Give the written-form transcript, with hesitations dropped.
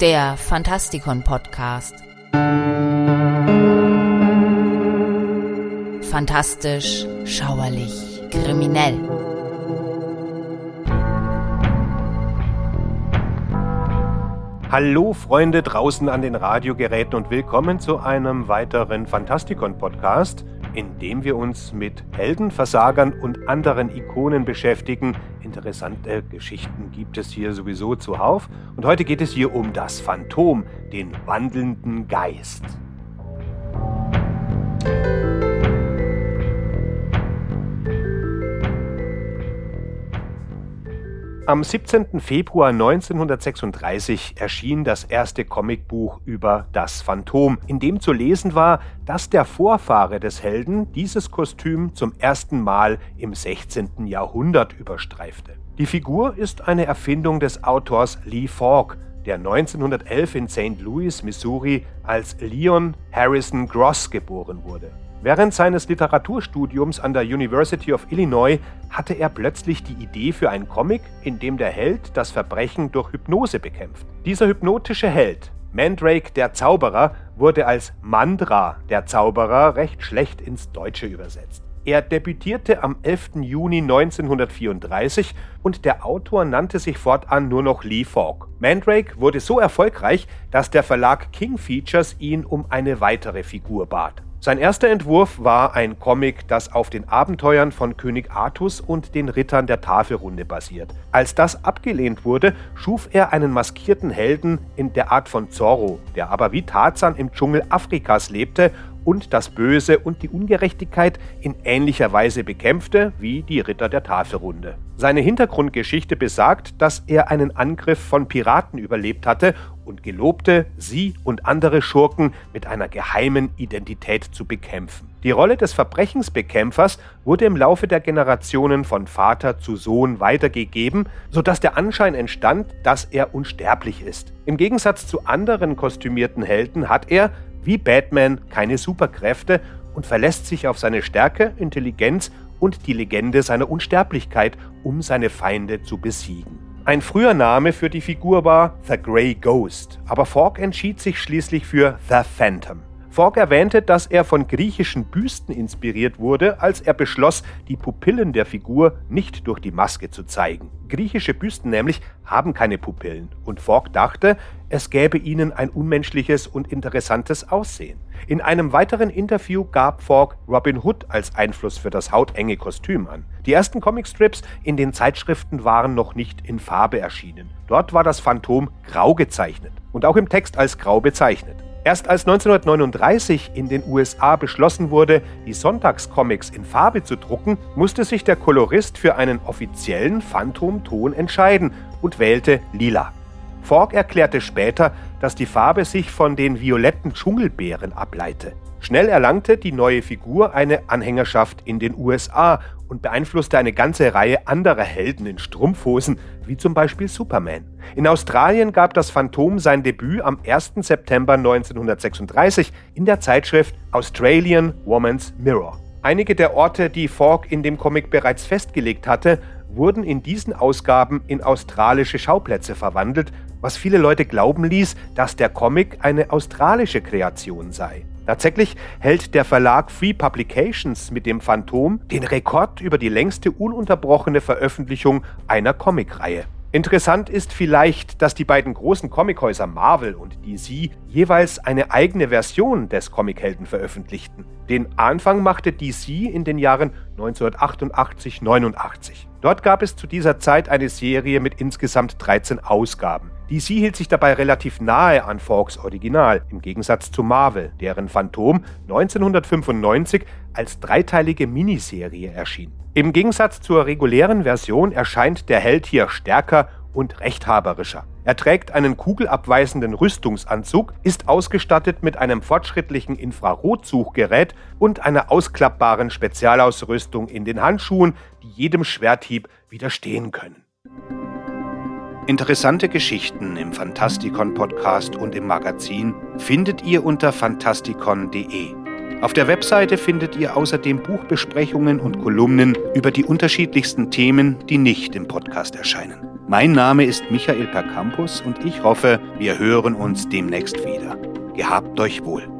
Der Fantastikon-Podcast. Fantastisch, schauerlich, kriminell. Hallo Freunde draußen an den Radiogeräten und willkommen zu einem weiteren Fantastikon-Podcast, in dem wir uns mit Helden, Versagern und anderen Ikonen beschäftigen. Interessante Geschichten gibt es hier sowieso zuhauf. Und heute geht es hier um das Phantom, den wandelnden Geist. Am 17. Februar 1936 erschien das erste Comicbuch über das Phantom, in dem zu lesen war, dass der Vorfahre des Helden dieses Kostüm zum ersten Mal im 16. Jahrhundert überstreifte. Die Figur ist eine Erfindung des Autors Lee Falk, der 1911 in St. Louis, Missouri, als Leon Harrison Gross geboren wurde. Während seines Literaturstudiums an der University of Illinois hatte er plötzlich die Idee für einen Comic, in dem der Held das Verbrechen durch Hypnose bekämpft. Dieser hypnotische Held, Mandrake der Zauberer, wurde als Mandra der Zauberer recht schlecht ins Deutsche übersetzt. Er debütierte am 11. Juni 1934 und der Autor nannte sich fortan nur noch Lee Falk. Mandrake wurde so erfolgreich, dass der Verlag King Features ihn um eine weitere Figur bat. Sein erster Entwurf war ein Comic, das auf den Abenteuern von König Artus und den Rittern der Tafelrunde basiert. Als das abgelehnt wurde, schuf er einen maskierten Helden in der Art von Zorro, der aber wie Tarzan im Dschungel Afrikas lebte und das Böse und die Ungerechtigkeit in ähnlicher Weise bekämpfte wie die Ritter der Tafelrunde. Seine Hintergrundgeschichte besagt, dass er einen Angriff von Piraten überlebt hatte und gelobte, sie und andere Schurken mit einer geheimen Identität zu bekämpfen. Die Rolle des Verbrechensbekämpfers wurde im Laufe der Generationen von Vater zu Sohn weitergegeben, sodass der Anschein entstand, dass er unsterblich ist. Im Gegensatz zu anderen kostümierten Helden hat er, wie Batman, keine Superkräfte und verlässt sich auf seine Stärke, Intelligenz und die Legende seiner Unsterblichkeit, um seine Feinde zu besiegen. Ein früher Name für die Figur war The Grey Ghost, aber Falk entschied sich schließlich für The Phantom. Falk erwähnte, dass er von griechischen Büsten inspiriert wurde, als er beschloss, die Pupillen der Figur nicht durch die Maske zu zeigen. Griechische Büsten nämlich haben keine Pupillen und Falk dachte, es gäbe ihnen ein unmenschliches und interessantes Aussehen. In einem weiteren Interview gab Falk Robin Hood als Einfluss für das hautenge Kostüm an. Die ersten Comicstrips in den Zeitschriften waren noch nicht in Farbe erschienen. Dort war das Phantom grau gezeichnet und auch im Text als grau bezeichnet. Erst als 1939 in den USA beschlossen wurde, die Sonntagscomics in Farbe zu drucken, musste sich der Kolorist für einen offiziellen Phantomton entscheiden und wählte lila. Falk erklärte später, dass die Farbe sich von den violetten Dschungelbeeren ableite. Schnell erlangte die neue Figur eine Anhängerschaft in den USA und beeinflusste eine ganze Reihe anderer Helden in Strumpfhosen, wie zum Beispiel Superman. In Australien gab das Phantom sein Debüt am 1. September 1936 in der Zeitschrift Australian Woman's Mirror. Einige der Orte, die Falk in dem Comic bereits festgelegt hatte, wurden in diesen Ausgaben in australische Schauplätze verwandelt, was viele Leute glauben ließ, dass der Comic eine australische Kreation sei. Tatsächlich hält der Verlag Free Publications mit dem Phantom den Rekord über die längste ununterbrochene Veröffentlichung einer Comicreihe. Interessant ist vielleicht, dass die beiden großen Comichäuser Marvel und DC jeweils eine eigene Version des Comichelden veröffentlichten. Den Anfang machte DC in den Jahren 1988-89. Dort gab es zu dieser Zeit eine Serie mit insgesamt 13 Ausgaben. DC hielt sich dabei relativ nahe an Falks Original, im Gegensatz zu Marvel, deren Phantom 1995 als dreiteilige Miniserie erschien. Im Gegensatz zur regulären Version erscheint der Held hier stärker und rechthaberischer. Er trägt einen kugelabweisenden Rüstungsanzug, ist ausgestattet mit einem fortschrittlichen Infrarotsuchgerät und einer ausklappbaren Spezialausrüstung in den Handschuhen, die jedem Schwerthieb widerstehen können. Interessante Geschichten im Fantastikon-Podcast und im Magazin findet ihr unter fantastikon.de. Auf der Webseite findet ihr außerdem Buchbesprechungen und Kolumnen über die unterschiedlichsten Themen, die nicht im Podcast erscheinen. Mein Name ist Michael Percampus und ich hoffe, wir hören uns demnächst wieder. Gehabt euch wohl.